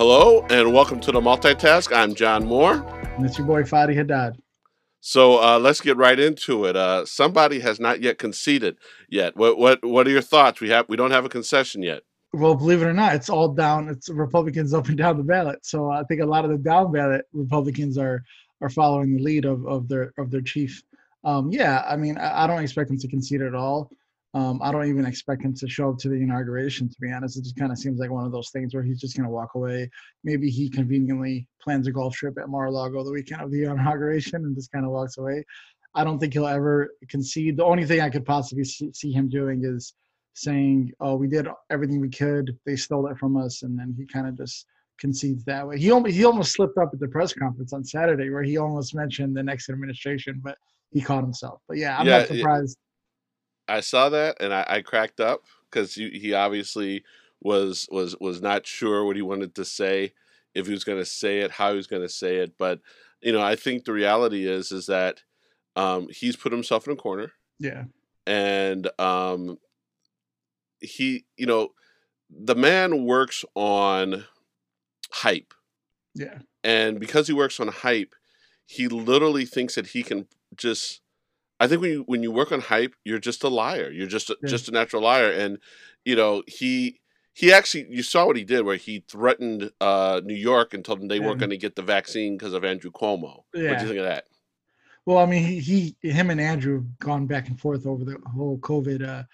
Hello and welcome to the MultiTask. I'm John Moore. And it's your boy Fadi Haddad. So let's get right into it. Somebody has not yet conceded yet. What are your thoughts? We don't have a concession yet. Well, believe it or not, it's all down. It's Republicans up and down the ballot. So I think a lot of the down ballot Republicans are following the lead of their chief. I don't expect him to concede at all. I don't even expect him to show up to the inauguration, to be honest. It just kind of seems like one of those things where he's just going to walk away. Maybe he conveniently plans a golf trip at Mar-a-Lago the weekend of the inauguration and just kind of walks away. I don't think he'll ever concede. The only thing I could possibly see him doing is saying, oh, we did everything we could. They stole it from us. And then he kind of just concedes that way. He almost slipped up at the press conference on Saturday where he almost mentioned the next administration, but he caught himself. But yeah, I'm not surprised. Yeah. I saw that and I cracked up because he obviously was not sure what he wanted to say, if he was going to say it, how he was going to say it. But, you know, I think the reality is that he's put himself in a corner. Yeah. And the man works on hype. Yeah. And because he works on hype, he literally thinks that he can just... I think when you work on hype, you're just a liar. You're just a natural liar. And, you know, he actually, you saw what he did where he threatened New York and told them they weren't going to get the vaccine because of Andrew Cuomo. Yeah. What do you think of that? Well, I mean, him and Andrew have gone back and forth over the whole COVID,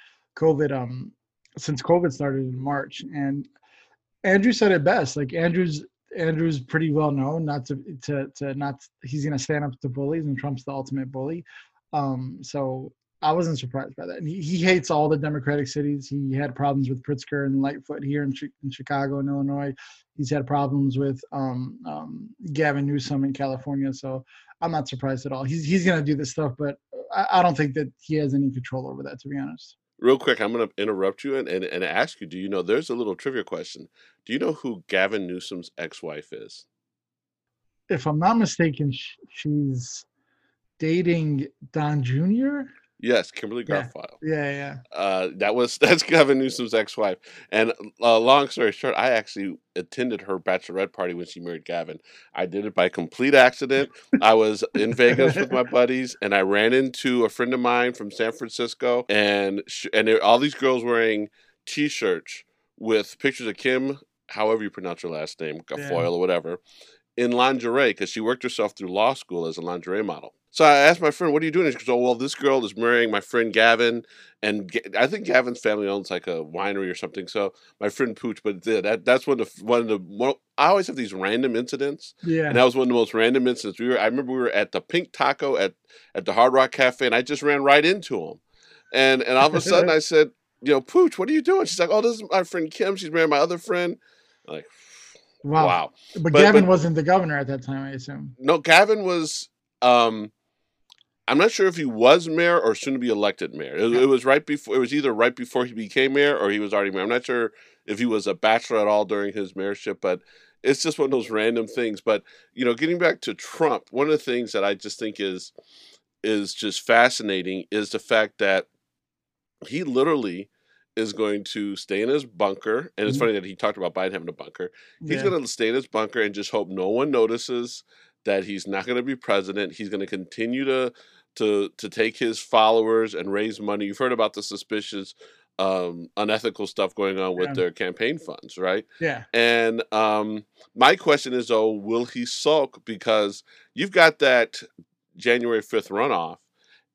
since COVID started in March. And Andrew said it best. Like Andrew's pretty well known he's going to stand up to bullies, and Trump's the ultimate bully. So I wasn't surprised by that. And he hates all the Democratic cities. He had problems with Pritzker and Lightfoot here in Chicago and Illinois. He's had problems with Gavin Newsom in California. So I'm not surprised at all. He's going to do this stuff, but I don't think that he has any control over that, to be honest. Real quick, I'm going to interrupt you and ask you, do you know, there's a little trivia question. Do you know who Gavin Newsom's ex-wife is? If I'm not mistaken, she's... dating Don Jr.? Yes, Kimberly Guilfoyle. Yeah. That's Gavin Newsom's ex-wife. And long story short, I actually attended her bachelorette party when she married Gavin. I did it by complete accident. I was in Vegas with my buddies, and I ran into a friend of mine from San Francisco, and there were all these girls wearing T-shirts with pictures of Kim, however you pronounce her last name, Guilfoyle or whatever, in lingerie, because she worked herself through law school as a lingerie model. So I asked my friend, what are you doing? And she goes, oh, well, this girl is marrying my friend Gavin. And I think Gavin's family owns like a winery or something. So my friend Pooch, but that's one of the I always have these random incidents. Yeah. And that was one of the most random incidents. I remember we were at the Pink Taco at the Hard Rock Cafe, and I just ran right into him. And all of a sudden I said, you know, Pooch, what are you doing? She's like, oh, this is my friend Kim. She's marrying my other friend. I'm like, wow. But Gavin wasn't the governor at that time, I assume. No, Gavin was... I'm not sure if he was mayor or soon to be elected mayor. It was right before. It was either right before he became mayor or he was already mayor. I'm not sure if he was a bachelor at all during his mayorship, but it's just one of those random things. But, you know, getting back to Trump, one of the things that I just think is just fascinating is the fact that he literally is going to stay in his bunker. And it's funny that he talked about Biden having a bunker. He's going to stay in his bunker and just hope no one notices that he's not going to be president. He's going to continue to take his followers and raise money. You've heard about the suspicious, unethical stuff going on with their campaign funds, right? Yeah. And my question is, though, will he sulk? Because you've got that January 5th runoff.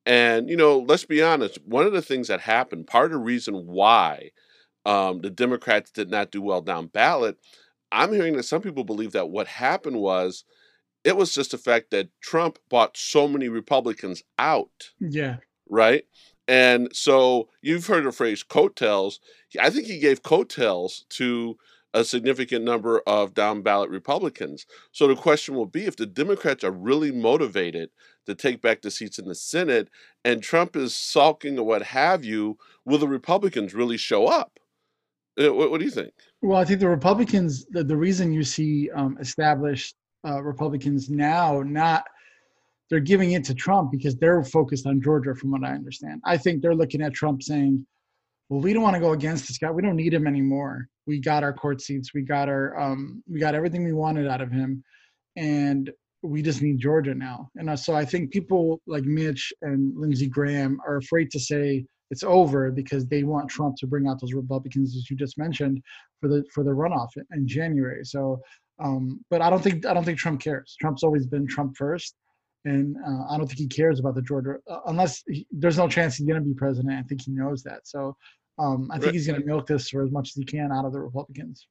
And, you know, let's be honest, one of the things that happened, part of the reason why the Democrats did not do well down ballot, I'm hearing that some people believe that what happened was it was just the fact that Trump bought so many Republicans out. Yeah. Right? And so you've heard the phrase coattails. I think he gave coattails to a significant number of down-ballot Republicans. So the question will be if the Democrats are really motivated to take back the seats in the Senate and Trump is sulking or what have you, will the Republicans really show up? What do you think? Well, I think the Republicans, the reason you see established Republicans now they're giving it to Trump because they're focused on Georgia, from what I understand. I think they're looking at Trump saying, well, we don't want to go against this guy. We don't need him anymore. We got our court seats. We got our, we got everything we wanted out of him. And we just need Georgia now. And so I think people like Mitch and Lindsey Graham are afraid to say it's over because they want Trump to bring out those Republicans, as you just mentioned, for the runoff in January. So, but I don't think Trump cares. Trump's always been Trump first. And I don't think he cares about the Georgia, unless there's no chance he's going to be president. I think he knows that. So I think he's going to milk this for as much as he can out of the Republicans.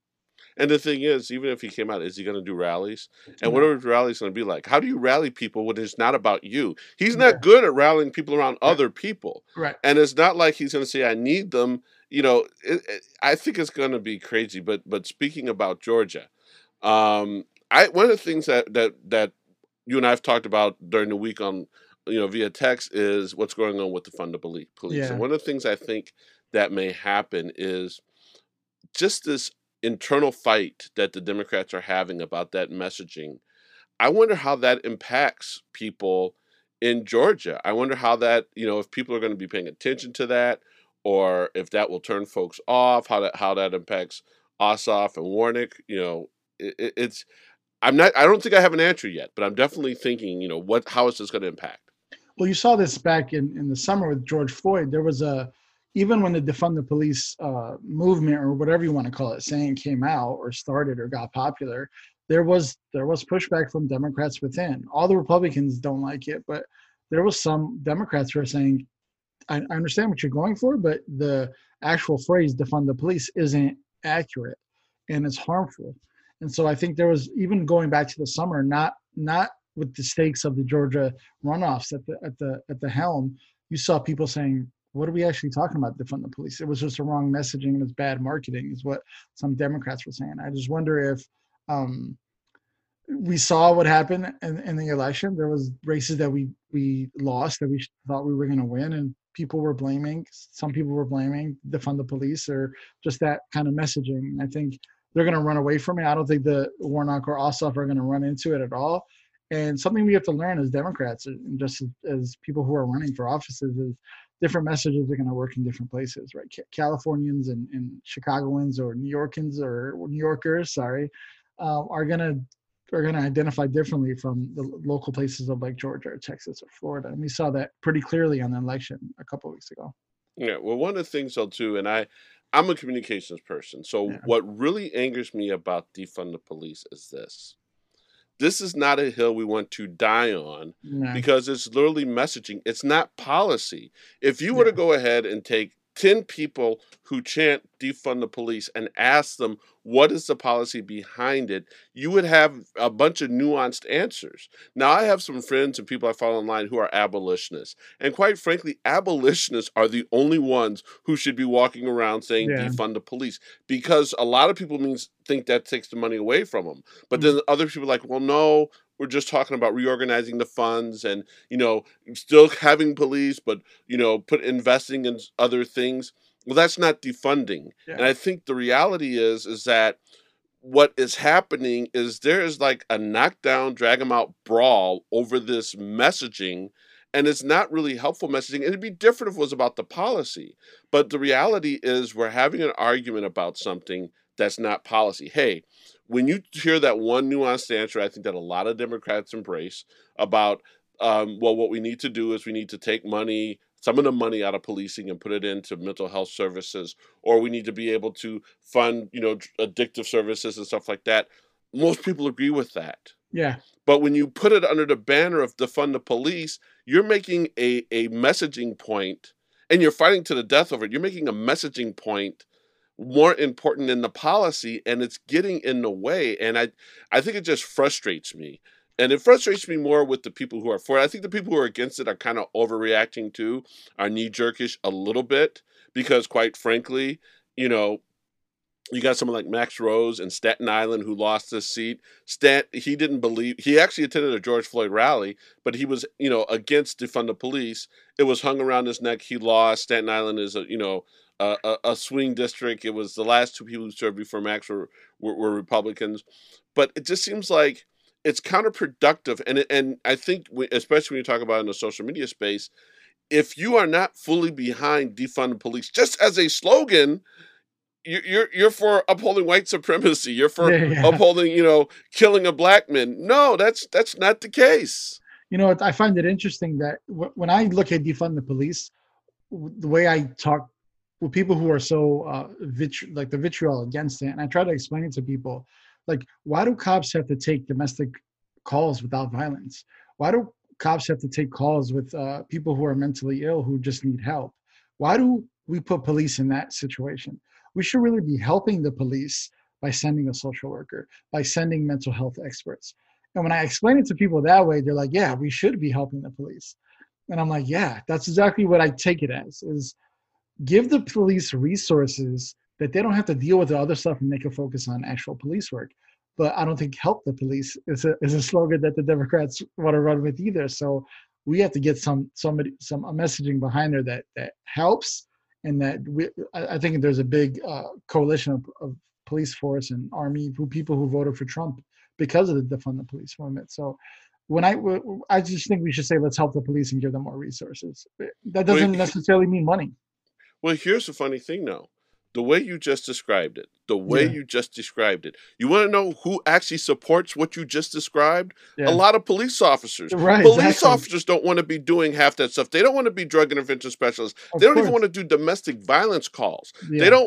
And the thing is, even if he came out, is he going to do rallies? And what are his rallies going to be like? How do you rally people when it's not about you? He's not good at rallying people around other people. Right. And it's not like he's going to say, I need them. You know, I think it's going to be crazy. But speaking about Georgia, one of the things that you and I have talked about during the week on, via text is what's going on with the Defund the Police. Yeah. And one of the things I think that may happen is just this internal fight that the Democrats are having about that messaging. I wonder how that impacts people in Georgia. I wonder how that, if people are going to be paying attention to that, or if that will turn folks off, how that impacts Ossoff and Warnock. I don't think I have an answer yet, but I'm definitely thinking, how is this going to impact? Well, you saw this back in the summer with George Floyd. There was even when the Defund the Police movement, or whatever you want to call it, saying came out or started or got popular, there was pushback from Democrats within. All the Republicans don't like it, but there was some Democrats who are saying, I understand what you're going for, but the actual phrase Defund the Police isn't accurate and it's harmful. And so I think there was, even going back to the summer, not with the stakes of the Georgia runoffs at the helm, you saw people saying, what are we actually talking about, defund the police? It was just the wrong messaging and it's bad marketing is what some Democrats were saying. I just wonder if we saw what happened in the election. There was races that we lost that we thought we were going to win, and some people were blaming defund the police or just that kind of messaging. And I think they're going to run away from it. I don't think the Warnock or Ossoff are going to run into it at all. And something we have to learn as Democrats, and just as people who are running for offices, is different messages are going to work in different places, right? Californians and Chicagoans or New Yorkers, are going to identify differently from the local places of like Georgia or Texas or Florida. And we saw that pretty clearly on the election a couple of weeks ago. Yeah. Well, one of the things though too, and I'm a communications person. So what really angers me about defund the police is this. This is not a hill we want to die on because it's literally messaging. It's not policy. If you were to go ahead and take 10 people who chant defund the police and ask them what is the policy behind it, you would have a bunch of nuanced answers. Now, I have some friends and people I follow online who are abolitionists. And quite frankly, abolitionists are the only ones who should be walking around saying defund the police, because a lot of people think that takes the money away from them. But then other people are like, well, no, we're just talking about reorganizing the funds and, still having police, but, investing in other things. Well, that's not defunding. Yeah. And I think the reality is that what is happening is there is like a knockdown, drag 'em out brawl over this messaging. And it's not really helpful messaging. And it'd be different if it was about the policy. But the reality is we're having an argument about something that's not policy. Hey, when you hear that one nuanced answer, I think that a lot of Democrats embrace about, what we need to do is we need to take money, some of the money out of policing and put it into mental health services, or we need to be able to fund, addictive services and stuff like that. Most people agree with that. Yeah. But when you put it under the banner of defund the police, you're making a messaging point, and you're fighting to the death over it. You're making a messaging point more important than the policy, and it's getting in the way. And I think it just frustrates me. And it frustrates me more with the people who are for it. I think the people who are against it are kind of overreacting to, are knee-jerkish a little bit, because quite frankly, you got someone like Max Rose in Staten Island who lost this seat. He didn't believe, he actually attended a George Floyd rally, but he was, against defund the police. It was hung around his neck. He lost. Staten Island is a swing district. It was the last two people who served before Max were Republicans. But it just seems like it's counterproductive. And I think, especially when you talk about in the social media space, if you are not fully behind defund the police, just as a slogan, you're for upholding white supremacy. You're for upholding, you know, killing a black man. No, that's not the case. You know, I find it interesting that when I look at defund the police, the way I talk with people who are so the vitriol against it, and I try to explain it to people, like, why do cops have to take domestic calls without violence? Why do cops have to take calls with people who are mentally ill, who just need help? Why do we put police in that situation? We should really be helping the police by sending a social worker, by sending mental health experts. And when I explain it to people that way, they're like, yeah, we should be helping the police. And I'm like, yeah, that's exactly what I take it as, is give the police resources that they don't have to deal with the other stuff and they can focus on actual police work. But I don't think help the police is a slogan that the Democrats want to run with either. So we have to get some messaging behind there that helps. And that I think there's a big coalition of police force and army people who voted for Trump because of the defund the police movement. So when I just think we should say, let's help the police and give them more resources. That doesn't necessarily mean money. Well, here's the funny thing, though. The way you just described it, you want to know who actually supports what you just described? Yeah. A lot of police officers. Right, police officers don't want to be doing half that stuff. They don't want to be drug intervention specialists. They don't even want to do domestic violence calls. Yeah.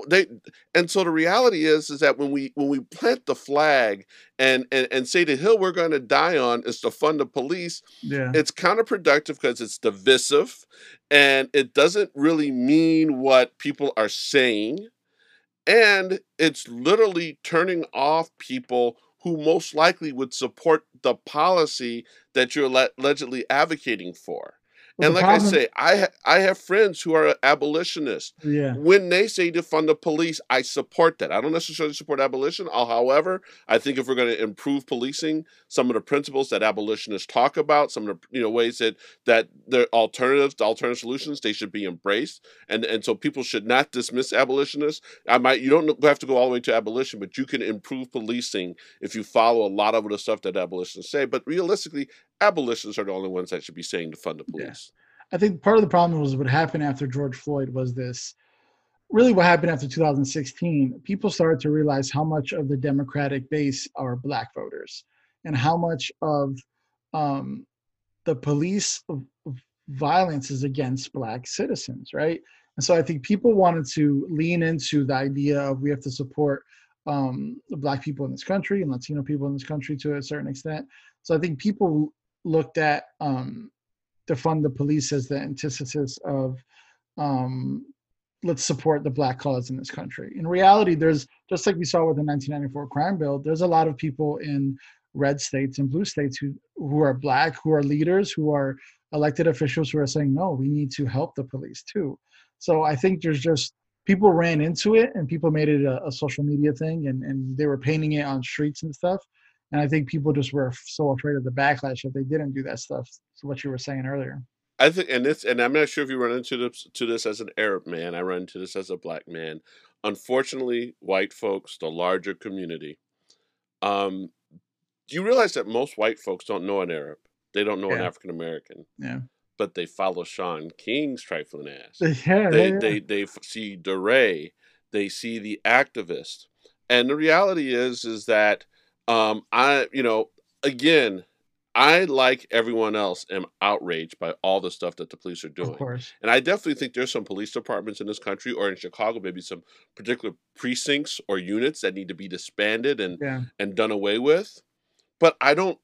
And so the reality is that when we plant the flag and say the hill we're going to die on is to defund the police, it's counterproductive because it's divisive and it doesn't really mean what people are saying. And it's literally turning off people who most likely would support the policy that you're allegedly advocating for. Well, and like I say, I have friends who are abolitionists. Yeah. When they say defund the police, I support that. I don't necessarily support abolition. However, I think if we're going to improve policing, some of the principles that abolitionists talk about, some of the ways that their alternatives, the alternative solutions, they should be embraced. And so people should not dismiss abolitionists. You don't have to go all the way to abolition, but you can improve policing if you follow a lot of the stuff that abolitionists say. But realistically, abolitionists are the only ones that should be saying defund the police. Yeah. I think part of the problem was what happened after George Floyd was this. Really what happened after 2016, people started to realize how much of the Democratic base are Black voters and how much of the police violence is against Black citizens, right? And so I think people wanted to lean into the idea of we have to support the Black people in this country and Latino people in this country to a certain extent. So I think people looked at defund the police as the antithesis of let's support the Black cause in this country. In reality, there's, just like we saw with the 1994 crime bill, there's a lot of people in red states and blue states who are Black, who are leaders, who are elected officials who are saying, no, we need to help the police too. So I think there's just, people ran into it and people made it a social media thing and they were painting it on streets and stuff. And I think people just were so afraid of the backlash that they didn't do that stuff. So what you were saying earlier. I think, and I'm not sure if you run into this as an Arab man. I run into this as a Black man. Unfortunately, white folks, the larger community. Do you realize that most white folks don't know an Arab? They don't know an African-American. Yeah. But they follow Sean King's trifling ass. They see DeRay. They see the activist. And the reality is that I like everyone else am outraged by all the stuff that the police are doing. Of course. And I definitely think there's some police departments in this country or in Chicago, maybe some particular precincts or units that need to be disbanded and done away with. But I don't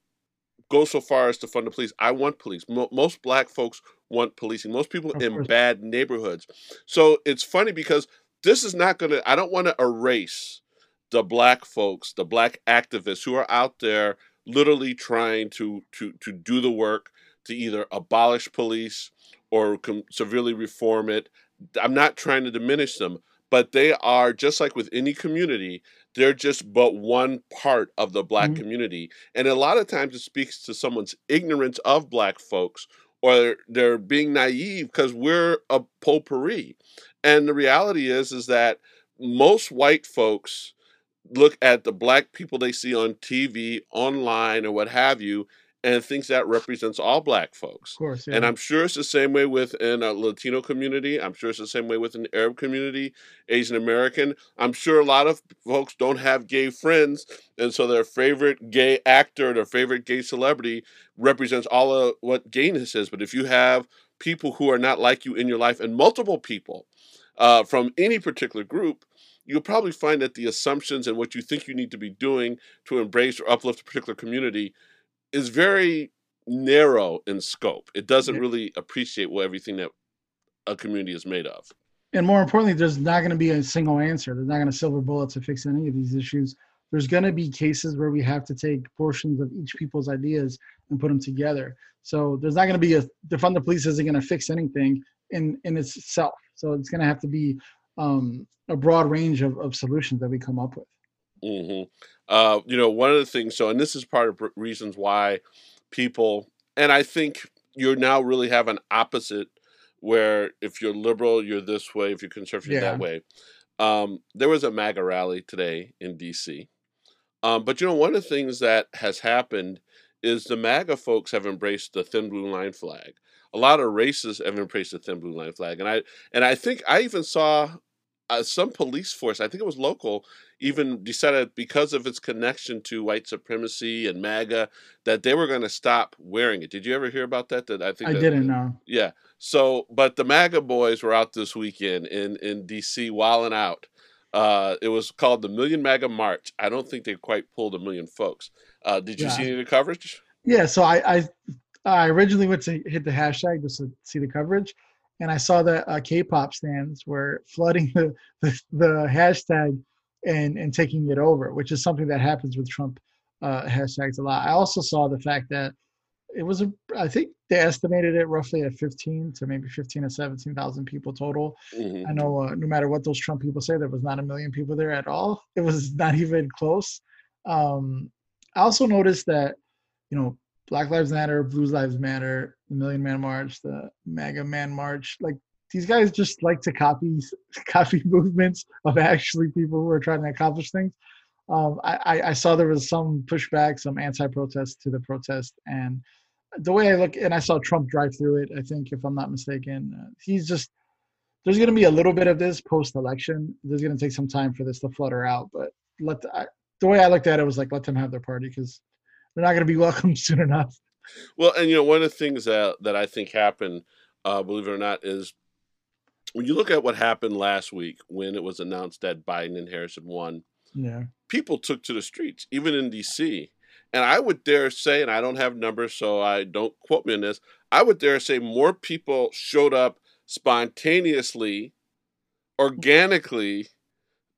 go so far as to defund the police. I want police. Most Black folks want policing. Most people in bad neighborhoods. So it's funny because this is not going to, I don't want to erase the Black folks, the Black activists who are out there literally trying to do the work to either abolish police or severely reform it. I'm not trying to diminish them, but they are, just like with any community, they're just but one part of the Black community. And a lot of times it speaks to someone's ignorance of Black folks, or they're being naive because we're a potpourri. And the reality is that most white folks look at the Black people they see on TV, online, or what have you, and thinks that represents all black folks. Of course, yeah. And I'm sure it's the same way within a Latino community. I'm sure it's the same way within the Arab community, Asian American. I'm sure a lot of folks don't have gay friends, and so their favorite gay actor, their favorite gay celebrity represents all of what gayness is. But if you have people who are not like you in your life, and multiple people from any particular group, you'll probably find that the assumptions and what you think you need to be doing to embrace or uplift a particular community is very narrow in scope. It doesn't really appreciate everything that a community is made of. And more importantly, there's not going to be a single answer. There's not going to be silver bullet to fix any of these issues. There's going to be cases where we have to take portions of each people's ideas and put them together. So there's not going to be a defund the police isn't going to fix anything in itself. So it's going to have to be a broad range of solutions that we come up with. You know, one of the things, so, and this is part of reasons why people, and I think you now really have an opposite where if you're liberal, you're this way, if you're conservative, you're that way. There was a MAGA rally today in DC. But you know, one of the things that has happened is the MAGA folks have embraced the thin blue line flag. A lot of racists have embraced the thin blue line flag. And I think I even saw some police force, I think it was local, even decided because of its connection to white supremacy and MAGA that they were going to stop wearing it. Did you ever hear about that? I didn't know. Yeah. So, but the MAGA boys were out this weekend in D.C. wilding out. It was called the Million MAGA March. I don't think they quite pulled a million folks. Did you see any of the coverage? Yeah. So I originally went to hit the hashtag just to see the coverage. And I saw that K-pop stands were flooding the hashtag and taking it over, which is something that happens with Trump hashtags a lot. I also saw the fact that it was, I think they estimated it roughly at 15 to maybe 15 to 17,000 people total. Mm-hmm. I know no matter what those Trump people say, there was not a million people there at all. It was not even close. I also noticed that, you know, Black Lives Matter, Blue Lives Matter, the Million Man March, the MAGA Man March. Like, these guys just like to copy movements of actually people who are trying to accomplish things. I saw there was some pushback, some anti-protest to the protest. And the way I look, and I saw Trump drive through it, I think, if I'm not mistaken. He's just, there's going to be a little bit of this post-election. There's going to take some time for this to flutter out. But the way I looked at it was like, let them have their party because they're not going to be welcomed soon enough. Well, and you know, one of the things that I think happened, believe it or not, is when you look at what happened last week when it was announced that Biden and Harris had won, people took to the streets, even in D.C. And I would dare say, and I don't have numbers, so I don't quote me on this, I would dare say more people showed up spontaneously, organically,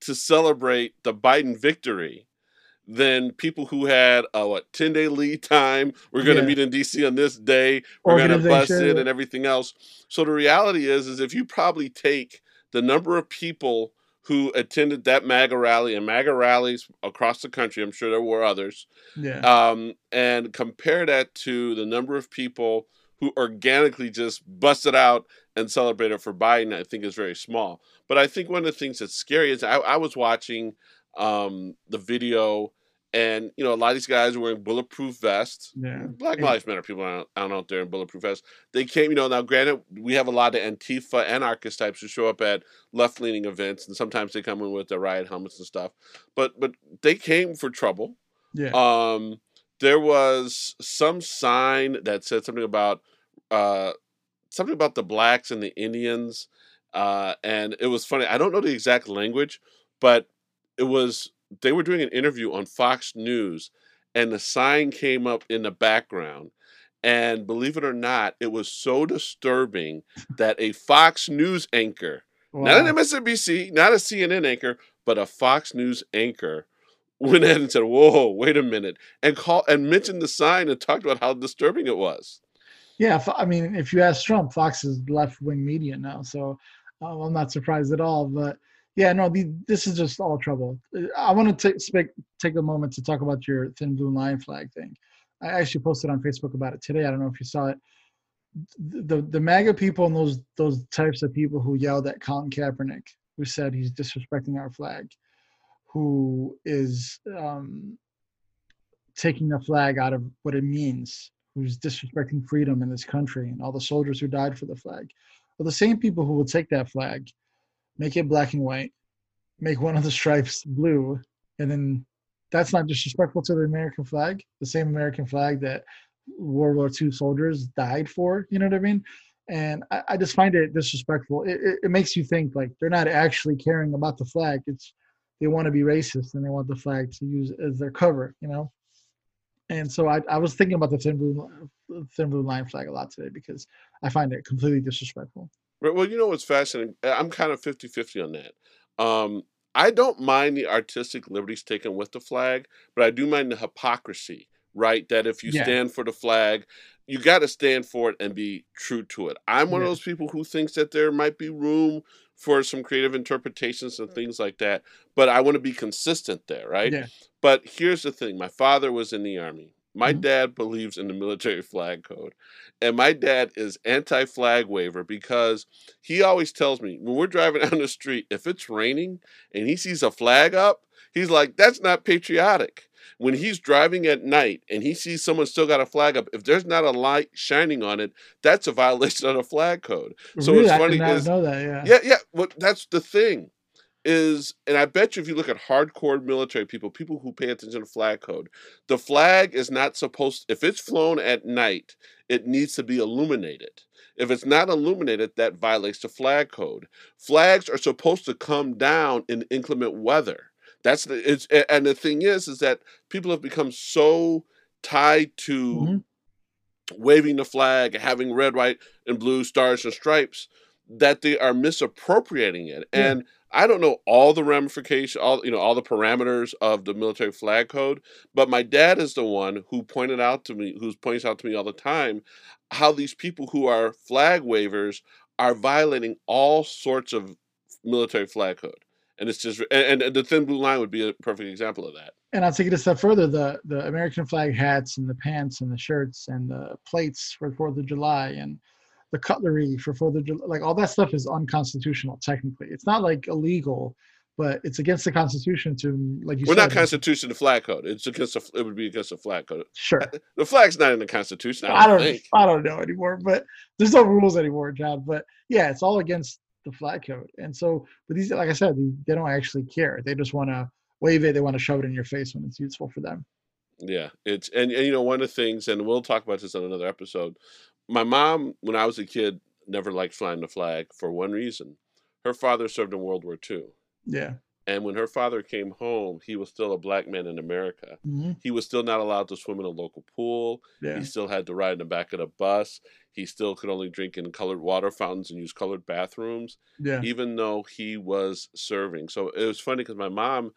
to celebrate the Biden victory than people who had a 10-day lead time. We're going to meet in D.C. on this day. We're going to bus in and everything else. So the reality is if you probably take the number of people who attended that MAGA rally and MAGA rallies across the country, I'm sure there were others, and compare that to the number of people who organically just busted out and celebrated for Biden, I think is very small. But I think one of the things that's scary is I was watching the video, and you know, a lot of these guys were wearing bulletproof vests. Black Lives Matter people are out there in bulletproof vests. They came, you know, now granted, we have a lot of Antifa anarchist types who show up at left-leaning events, and sometimes they come in with their riot helmets and stuff, but they came for trouble. There was some sign that said something about the blacks and the Indians, and it was funny. I don't know the exact language, but they were doing an interview on Fox News, and the sign came up in the background. And believe it or not, it was so disturbing that a Fox News anchor, not an MSNBC, not a CNN anchor, but a Fox News anchor went in and said, "Whoa, wait a minute," and mentioned the sign and talked about how disturbing it was. Yeah, I mean, if you ask Trump, Fox is left-wing media now, so I'm not surprised at all, but. Yeah, no, this is just all trouble. I want to take a moment to talk about your thin blue line flag thing. I actually posted on Facebook about it today. I don't know if you saw it. The MAGA people and those types of people who yelled at Colin Kaepernick, who said he's disrespecting our flag, who is taking the flag out of what it means, who's disrespecting freedom in this country, and all the soldiers who died for the flag, are the same people who will take that flag, make it black and white, make one of the stripes blue, and then that's not disrespectful to the American flag, the same American flag that World War II soldiers died for, you know what I mean? And I just find it disrespectful. It makes you think, like, they're not actually caring about the flag. It's they want to be racist and they want the flag to use as their cover, you know? And so I was thinking about the thin blue line flag a lot today because I find it completely disrespectful. Right. Well, you know what's fascinating? I'm kind of 50-50 on that. I don't mind the artistic liberties taken with the flag, but I do mind the hypocrisy, right? That if you stand for the flag, you got to stand for it and be true to it. I'm one of those people who thinks that there might be room for some creative interpretations and things like that, but I want to be consistent there, right? Yeah. But here's the thing. My father was in the Army. My dad believes in the military flag code, and my dad is anti-flag waver because he always tells me when we're driving down the street, if it's raining and he sees a flag up, he's like, that's not patriotic. When he's driving at night and he sees someone still got a flag up, if there's not a light shining on it, that's a violation of the flag code. So really? It's funny. I did not know that, yeah. Well, that's the thing. And I bet you if you look at hardcore military people who pay attention to flag code, the flag is not supposed, if it's flown at night, it needs to be illuminated. If it's not illuminated, that violates the flag code. Flags are supposed to come down in inclement weather. And the thing is that people have become so tied to waving the flag, having red, white, and blue stars and stripes, that they are misappropriating it. And I don't know all the ramifications, all the parameters of the military flag code, but my dad is the one who points out to me all the time how these people who are flag wavers are violating all sorts of military flag code. And it's just, and the thin blue line would be a perfect example of that. And I'll take it a step further. The American flag hats and the pants and the shirts and the plates for 4th of July and the cutlery for 4th of July, like all that stuff is unconstitutional, technically. It's not like illegal, but it's against the Constitution to, like you said. Well, not Constitution to flag code. It would be against the flag code. Sure. The flag's not in the Constitution. I don't know anymore, but there's no rules anymore, John. But yeah, it's all against the flag code. And so, but these, like I said, they don't actually care. They just want to wave it. They want to shove it in your face when it's useful for them. Yeah. And one of the things, and we'll talk about this on another episode. My mom, when I was a kid, never liked flying the flag for one reason. Her father served in World War II. Yeah. And when her father came home, he was still a black man in America. Mm-hmm. He was still not allowed to swim in a local pool. Yeah. He still had to ride in the back of the bus. He still could only drink in colored water fountains and use colored bathrooms, even though he was serving. So it was funny because my mom,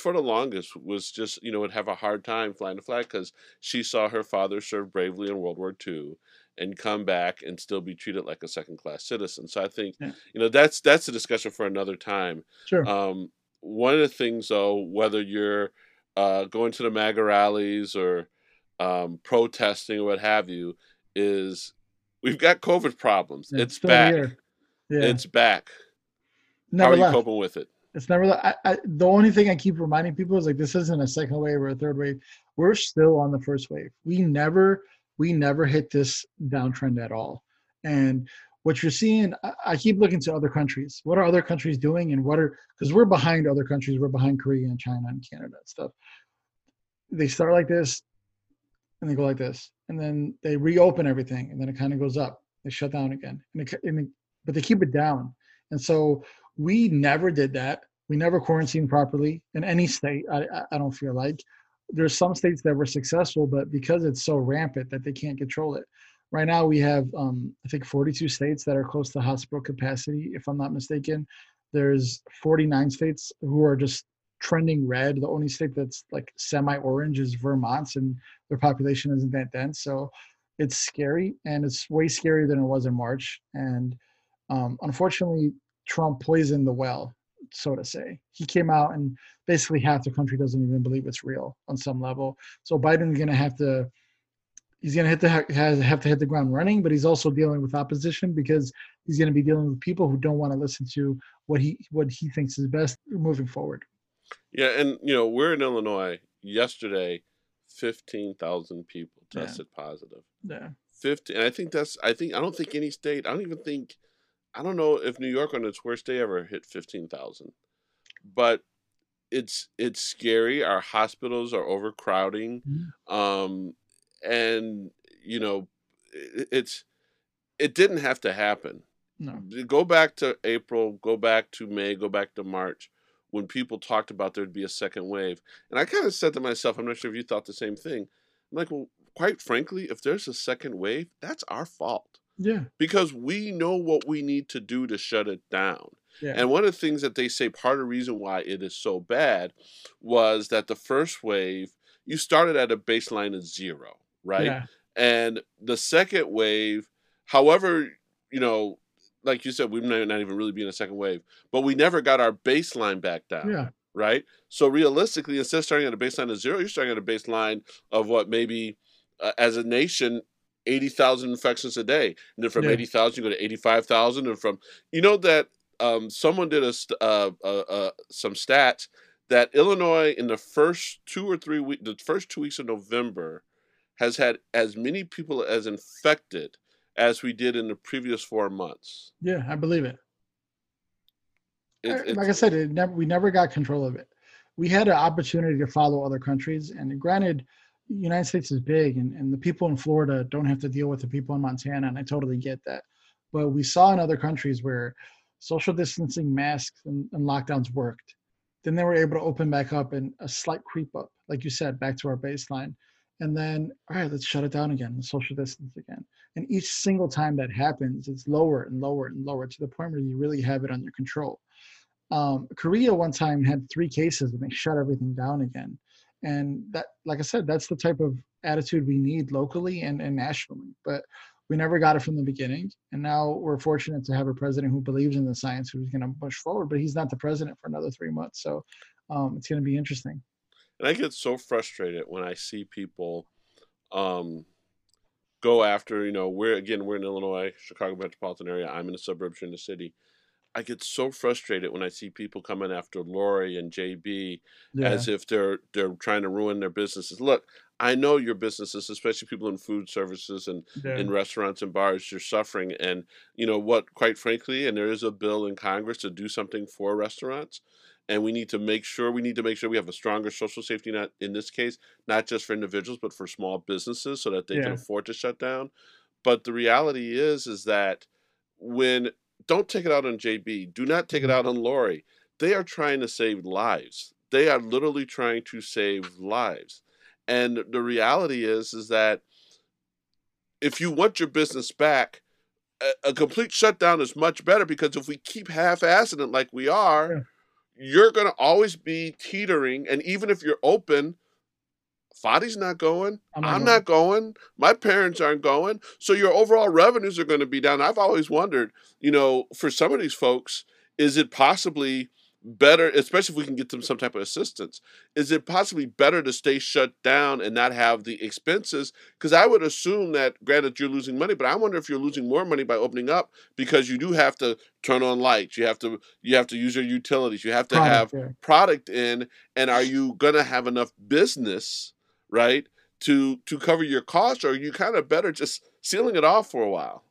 for the longest, was just, would have a hard time flying the flag because she saw her father serve bravely in World War II and come back and still be treated like a second-class citizen. So I think, that's a discussion for another time. Sure. One of the things, though, whether you're going to the MAGA rallies or protesting or what have you, is we've got COVID problems. It's back. Yeah. It's back. Never How are left. You coping with it? It's never the only thing I keep reminding people is, like, this isn't a second wave or a third wave. We're still on the first wave. We never hit this downtrend at all. And what you're seeing, I keep looking to other countries. What are other countries doing? And because we're behind other countries. We're behind Korea and China and Canada and stuff. They start like this and they go like this. And then they reopen everything. And then it kind of goes up. They shut down again. But they keep it down. And so we never did that. We never quarantined properly in any state, I don't feel like. There's some states that were successful, but because it's so rampant that they can't control it. Right now we have, I think, 42 states that are close to hospital capacity, if I'm not mistaken. There's 49 states who are just trending red. The only state that's like semi-orange is Vermont, and their population isn't that dense. So it's scary, and it's way scarier than it was in March. And unfortunately, Trump poisoned the well, so to say. He came out and basically half the country doesn't even believe it's real on some level. So Biden's going to have to hit the ground running, but he's also dealing with opposition because he's going to be dealing with people who don't want to listen to what he thinks is best moving forward. Yeah. And we're in Illinois. Yesterday, 15,000 people tested positive. Yeah. 50, and I think that's, I don't think any state, I don't know if New York on its worst day ever hit 15,000, but it's scary. Our hospitals are overcrowding. Mm-hmm. And you know, it didn't have to happen. No. Go back to April, go back to May, go back to March, when people talked about there'd be a second wave. And I kind of said to myself, I'm not sure if you thought the same thing. I'm like, well, quite frankly, if there's a second wave, that's our fault. Yeah. Because we know what we need to do to shut it down. Yeah. And one of the things that they say, part of the reason why it is so bad was that the first wave, you started at a baseline of zero, right? Yeah. And the second wave, however, you know, like you said, we might not even really be in a second wave, but we never got our baseline back down, yeah, right? So realistically, instead of starting at a baseline of zero, you're starting at a baseline of what, maybe as a nation, 80,000 infections a day. And then from 80,000, you go to 85,000. And from, you know, that someone did some stats that Illinois in the first 2 or 3 weeks, the first 2 weeks of November, has had as many people as infected as we did in the previous 4 months. Yeah, I believe it. Like I said, we never got control of it. We had an opportunity to follow other countries. And granted, the United States is big, and the people in Florida don't have to deal with the people in Montana, and I totally get that. But we saw in other countries where social distancing, masks, and lockdowns worked. Then they were able to open back up, and a slight creep up, like you said, back to our baseline. And then, all right, let's shut it down again, let's social distance again. And each single time that happens, it's lower and lower and lower to the point where you really have it under control. Korea one time had 3 cases and they shut everything down again. And that, like I said, that's the type of attitude we need locally and nationally. But we never got it from the beginning. And now we're fortunate to have a president who believes in the science, who's going to push forward, but he's not the president for another 3 months. So it's going to be interesting. And I get so frustrated when I see people go after, you know, we're in Illinois, Chicago metropolitan area. I'm in the suburbs, you're in the city. I get so frustrated when I see people coming after Lori and JB as if they're trying to ruin their businesses. Look, I know your businesses, especially people in food services and in restaurants and bars, you're suffering. And you know what, quite frankly, and there is a bill in Congress to do something for restaurants. And we need to make sure we have a stronger social safety net in this case, not just for individuals, but for small businesses so that they can afford to shut down. But the reality is that don't take it out on JB, do not take it out on Lori. They are trying to save lives. They are literally trying to save lives. And the reality is that if you want your business back, a complete shutdown is much better, because if we keep half-assing it like we are, you're going to always be teetering. And even if you're open, Fadi's not going. I'm not going. My parents aren't going. So your overall revenues are going to be down. I've always wondered, you know, for some of these folks, is it possibly better, especially if we can get them some type of assistance, is it possibly better to stay shut down and not have the expenses? Because I would assume that, granted, you're losing money, but I wonder if you're losing more money by opening up, because you do have to turn on lights, you have to use your utilities, you have to have product in, and are you gonna have enough business, right, to cover your costs, or are you kind of better just sealing it off for a while?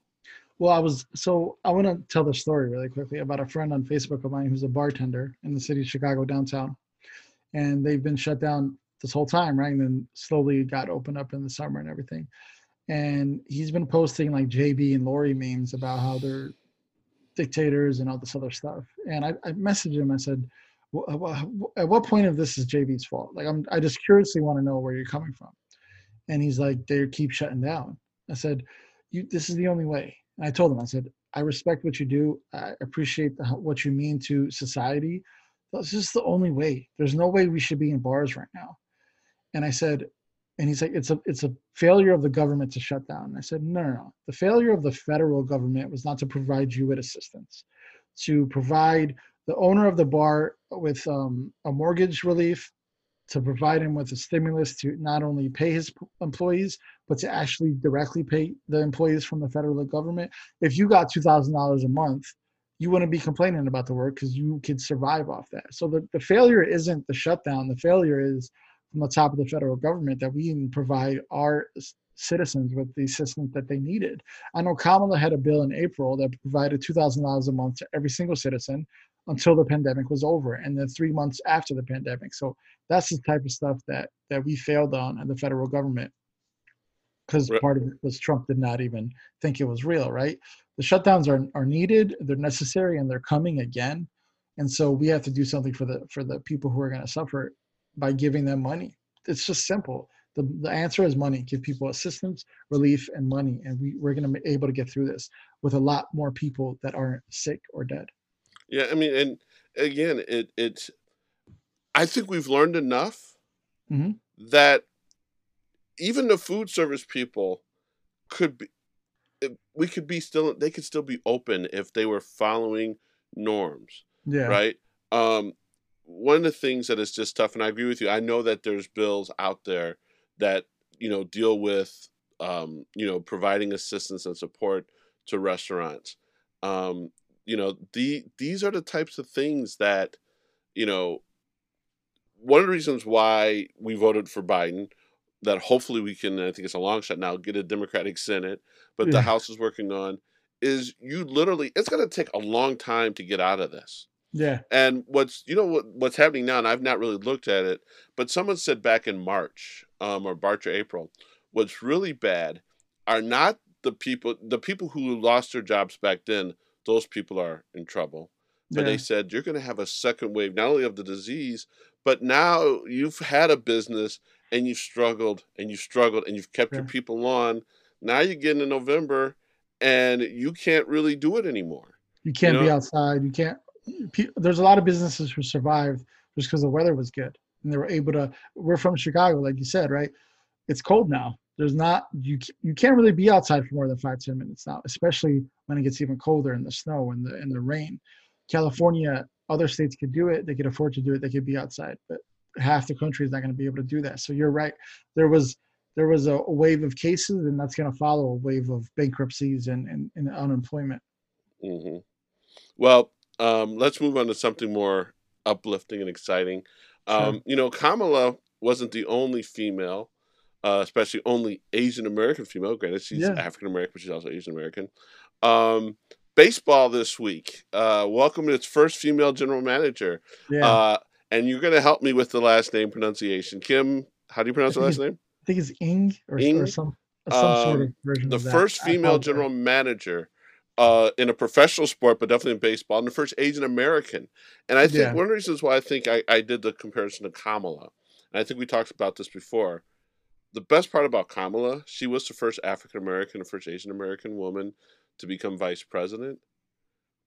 Well, I want to tell the story really quickly about a friend on Facebook of mine who's a bartender in the city of Chicago downtown, and they've been shut down this whole time, right? And then slowly got opened up in the summer and everything. And he's been posting like JB and Lori memes about how they're dictators and all this other stuff. And I messaged him. I said, at what point of this is JB's fault? Like, I just curiously want to know where you're coming from. And he's like, they keep shutting down. I said, this is the only way. And I told him, I said, I respect what you do. I appreciate what you mean to society. This is the only way. There's no way we should be in bars right now. And I said, and he's like, it's a failure of the government to shut down. And I said, no. The failure of the federal government was not to provide you with assistance, to provide the owner of the bar with a mortgage relief, to provide him with a stimulus to not only pay his employees, but to actually directly pay the employees from the federal government. If you got $2,000 a month, you wouldn't be complaining about the work because you could survive off that. So the failure isn't the shutdown. The failure is from the top of the federal government that we even provide our citizens with the assistance that they needed. I know Kamala had a bill in April that provided $2,000 a month to every single citizen until the pandemic was over, and then 3 months after the pandemic. So that's the type of stuff that we failed on in the federal government, because part of it was Trump did not even think it was real, right? The shutdowns are needed, they're necessary, and they're coming again. And so we have to do something for the people who are going to suffer by giving them money. It's just simple. The answer is money. Give people assistance, relief, and money. And we're going to be able to get through this with a lot more people that aren't sick or dead. Yeah, I mean, and again, it's I think we've learned enough mm-hmm. that even the food service people could still be open if they were following norms. Yeah. Right. One of the things that is just tough, and I agree with you. I know that there's bills out there that, you know, deal with, you know, providing assistance and support to restaurants. You know, these are the types of things that, you know, one of the reasons why we voted for Biden, that hopefully we can, I think it's a long shot now, get a Democratic Senate, but the House is working on, is you literally, it's going to take a long time to get out of this. Yeah. And what's happening now, and I've not really looked at it, but someone said back in March, or March or April, what's really bad are not the people who lost their jobs back then. Those people are in trouble. But yeah. They said, you're going to have a second wave, not only of the disease, but now you've had a business and you've struggled and you've struggled and you've kept your people on. Now you get into November and you can't really do it anymore. You can't be outside. You can't. There's a lot of businesses who survived just because the weather was good. And they were able to, we're from Chicago, like you said, right? It's cold now. There's not, you can't really be outside for more than 5-10 minutes now, especially when it gets even colder in the snow and the rain. California, other states could do it. They could afford to do it. They could be outside, but half the country is not going to be able to do that. So you're right. There was a wave of cases, and that's going to follow a wave of bankruptcies and unemployment. Mm-hmm. Well, let's move on to something more uplifting and exciting. Sure. You know, Kamala wasn't the only female. Especially only Asian-American female. Granted, she's African-American, but she's also Asian-American. Baseball this week. Welcome to its first female general manager. Yeah. And you're going to help me with the last name pronunciation. Kim, how do you pronounce the last name? I think it's Ng or some sort of version of that. The first female general manager in a professional sport, but definitely in baseball, and the first Asian-American. And I think one of the reasons why I think I did the comparison to Kamala, and I think we talked about this before, the best part about Kamala, she was the first African-American, the first Asian-American woman to become vice president,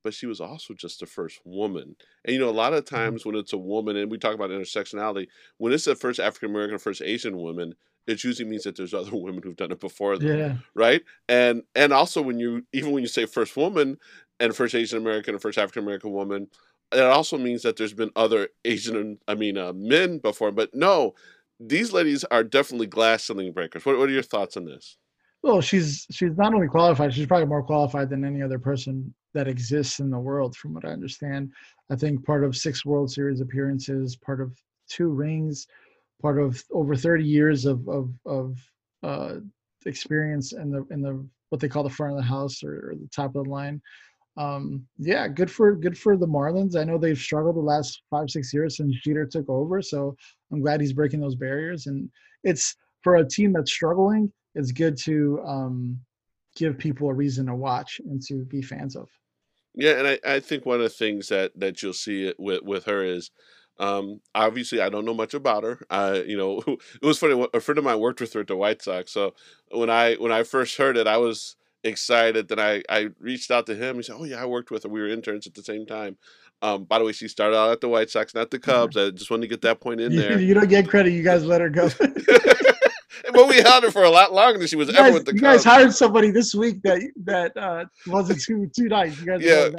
but she was also just the first woman. And, you know, a lot of times when it's a woman, and we talk about intersectionality, when it's the first African-American, first Asian woman, it usually means that there's other women who've done it before them, right? And also when you say first woman and first Asian-American and first African-American woman, it also means that there's been other men before, but no, these ladies are definitely glass ceiling breakers. What are your thoughts on this? Well, she's not only qualified, she's probably more qualified than any other person that exists in the world, from what I understand. I think part of 6 World Series appearances, part of 2 rings, part of over 30 years of experience in the what they call the front of the house or the top of the line. Good for the Marlins. I know they've struggled the last 5-6 years since Jeter took over, so I'm glad he's breaking those barriers. And it's for a team that's struggling, it's good to give people a reason to watch and to be fans of. Yeah, and I think one of the things that you'll see with her is, obviously I don't know much about her. It was funny. A friend of mine worked with her at the White Sox, so when I first heard it, I was excited. Then I reached out to him. He said, oh yeah, I worked with her. We were interns at the same time. By the way, she started out at the White Sox, not the Cubs. I just wanted to get that point in there. You don't get credit. You guys let her go. But we held her for a lot longer than she was ever with the Cubs. You guys hired somebody this week that wasn't too nice. You guys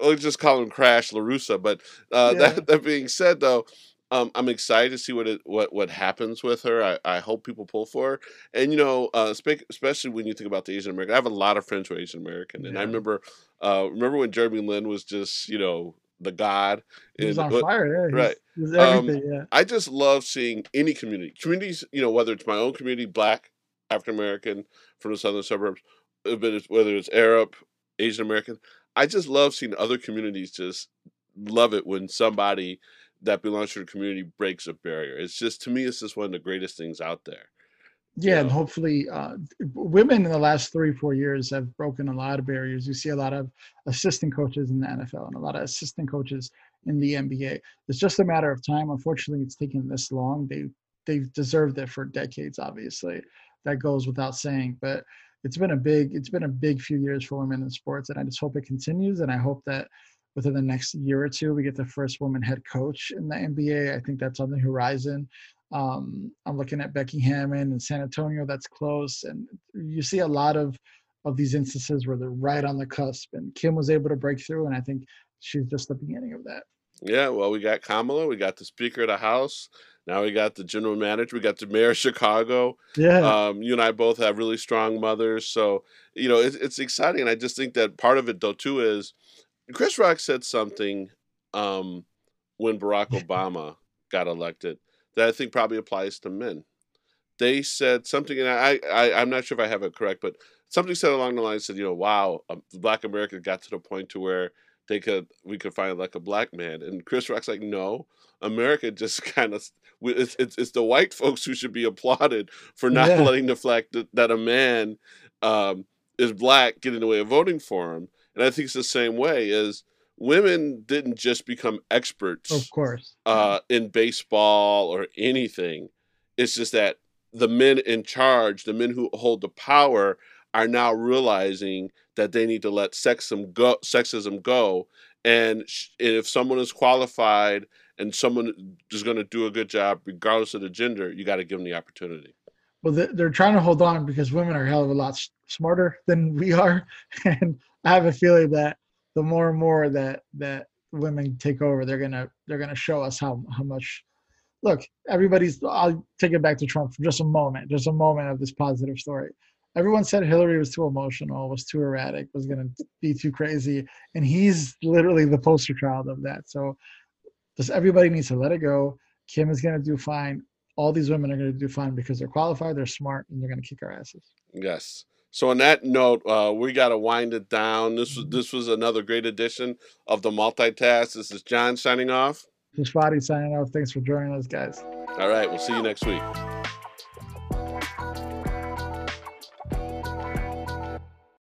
let's just call him Crash LaRussa. But that being said, though, I'm excited to see what happens with her. I hope people pull for her. And, you know, especially when you think about the Asian American, I have a lot of friends who are Asian American. And I remember when Jeremy Lin was just, you know, the God. He's on fire, yeah. Right. He's everything, yeah. I just love seeing any community. Communities, you know, whether it's my own community, Black, African American, from the southern suburbs, whether it's Arab, Asian American. I just love seeing other communities just love it when somebody that belongs to the community breaks a barrier. It's just, to me, it's just one of the greatest things out there. Yeah, and hopefully women in the last 3-4 years have broken a lot of barriers. You see a lot of assistant coaches in the NFL and a lot of assistant coaches in the NBA. It's just a matter of time. Unfortunately, it's taken this long. They've deserved it for decades, obviously. That goes without saying. But it's been a big few years for women in sports, and I just hope it continues. And I hope that within the next year or two, we get the first woman head coach in the NBA. I think that's on the horizon. I'm looking at Becky Hammond in San Antonio. That's close. And you see a lot of these instances where they're right on the cusp, and Kim was able to break through. And I think she's just the beginning of that. Yeah. Well, we got Kamala, we got the Speaker of the House. Now we got the general manager, we got the mayor of Chicago. Yeah. You and I both have really strong mothers. So, you know, it's exciting. And I just think that part of it though, too, is Chris Rock said something, when Barack Obama got elected, that I think probably applies to men. They said something, and I'm not sure if I have it correct, but something said along the lines said, you know, wow, Black America got to the point to where we could find like a Black man. And Chris Rock's like, no, America just kind of, it's the white folks who should be applauded for not letting the fact that a man is Black get in the way of voting for him. And I think it's the same way is, women didn't just become experts, of course, in baseball or anything. It's just that the men in charge, the men who hold the power, are now realizing that they need to let sexism go. And if someone is qualified and someone is going to do a good job, regardless of the gender, you got to give them the opportunity. Well, they're trying to hold on because women are a hell of a lot smarter than we are. And I have a feeling that the more and more that women take over, they're gonna show us how much. Look, everybody's. I'll take it back to Trump for just a moment of this positive story. Everyone said Hillary was too emotional, was too erratic, was gonna be too crazy, and he's literally the poster child of that. So, just everybody needs to let it go. Kim is gonna do fine. All these women are gonna do fine because they're qualified, they're smart, and they're gonna kick our asses. Yes. So on that note, we got to wind it down. This was another great edition of the MultiTask. This is John signing off. This is Fadi signing off. Thanks for joining us, guys. All right. We'll see you next week.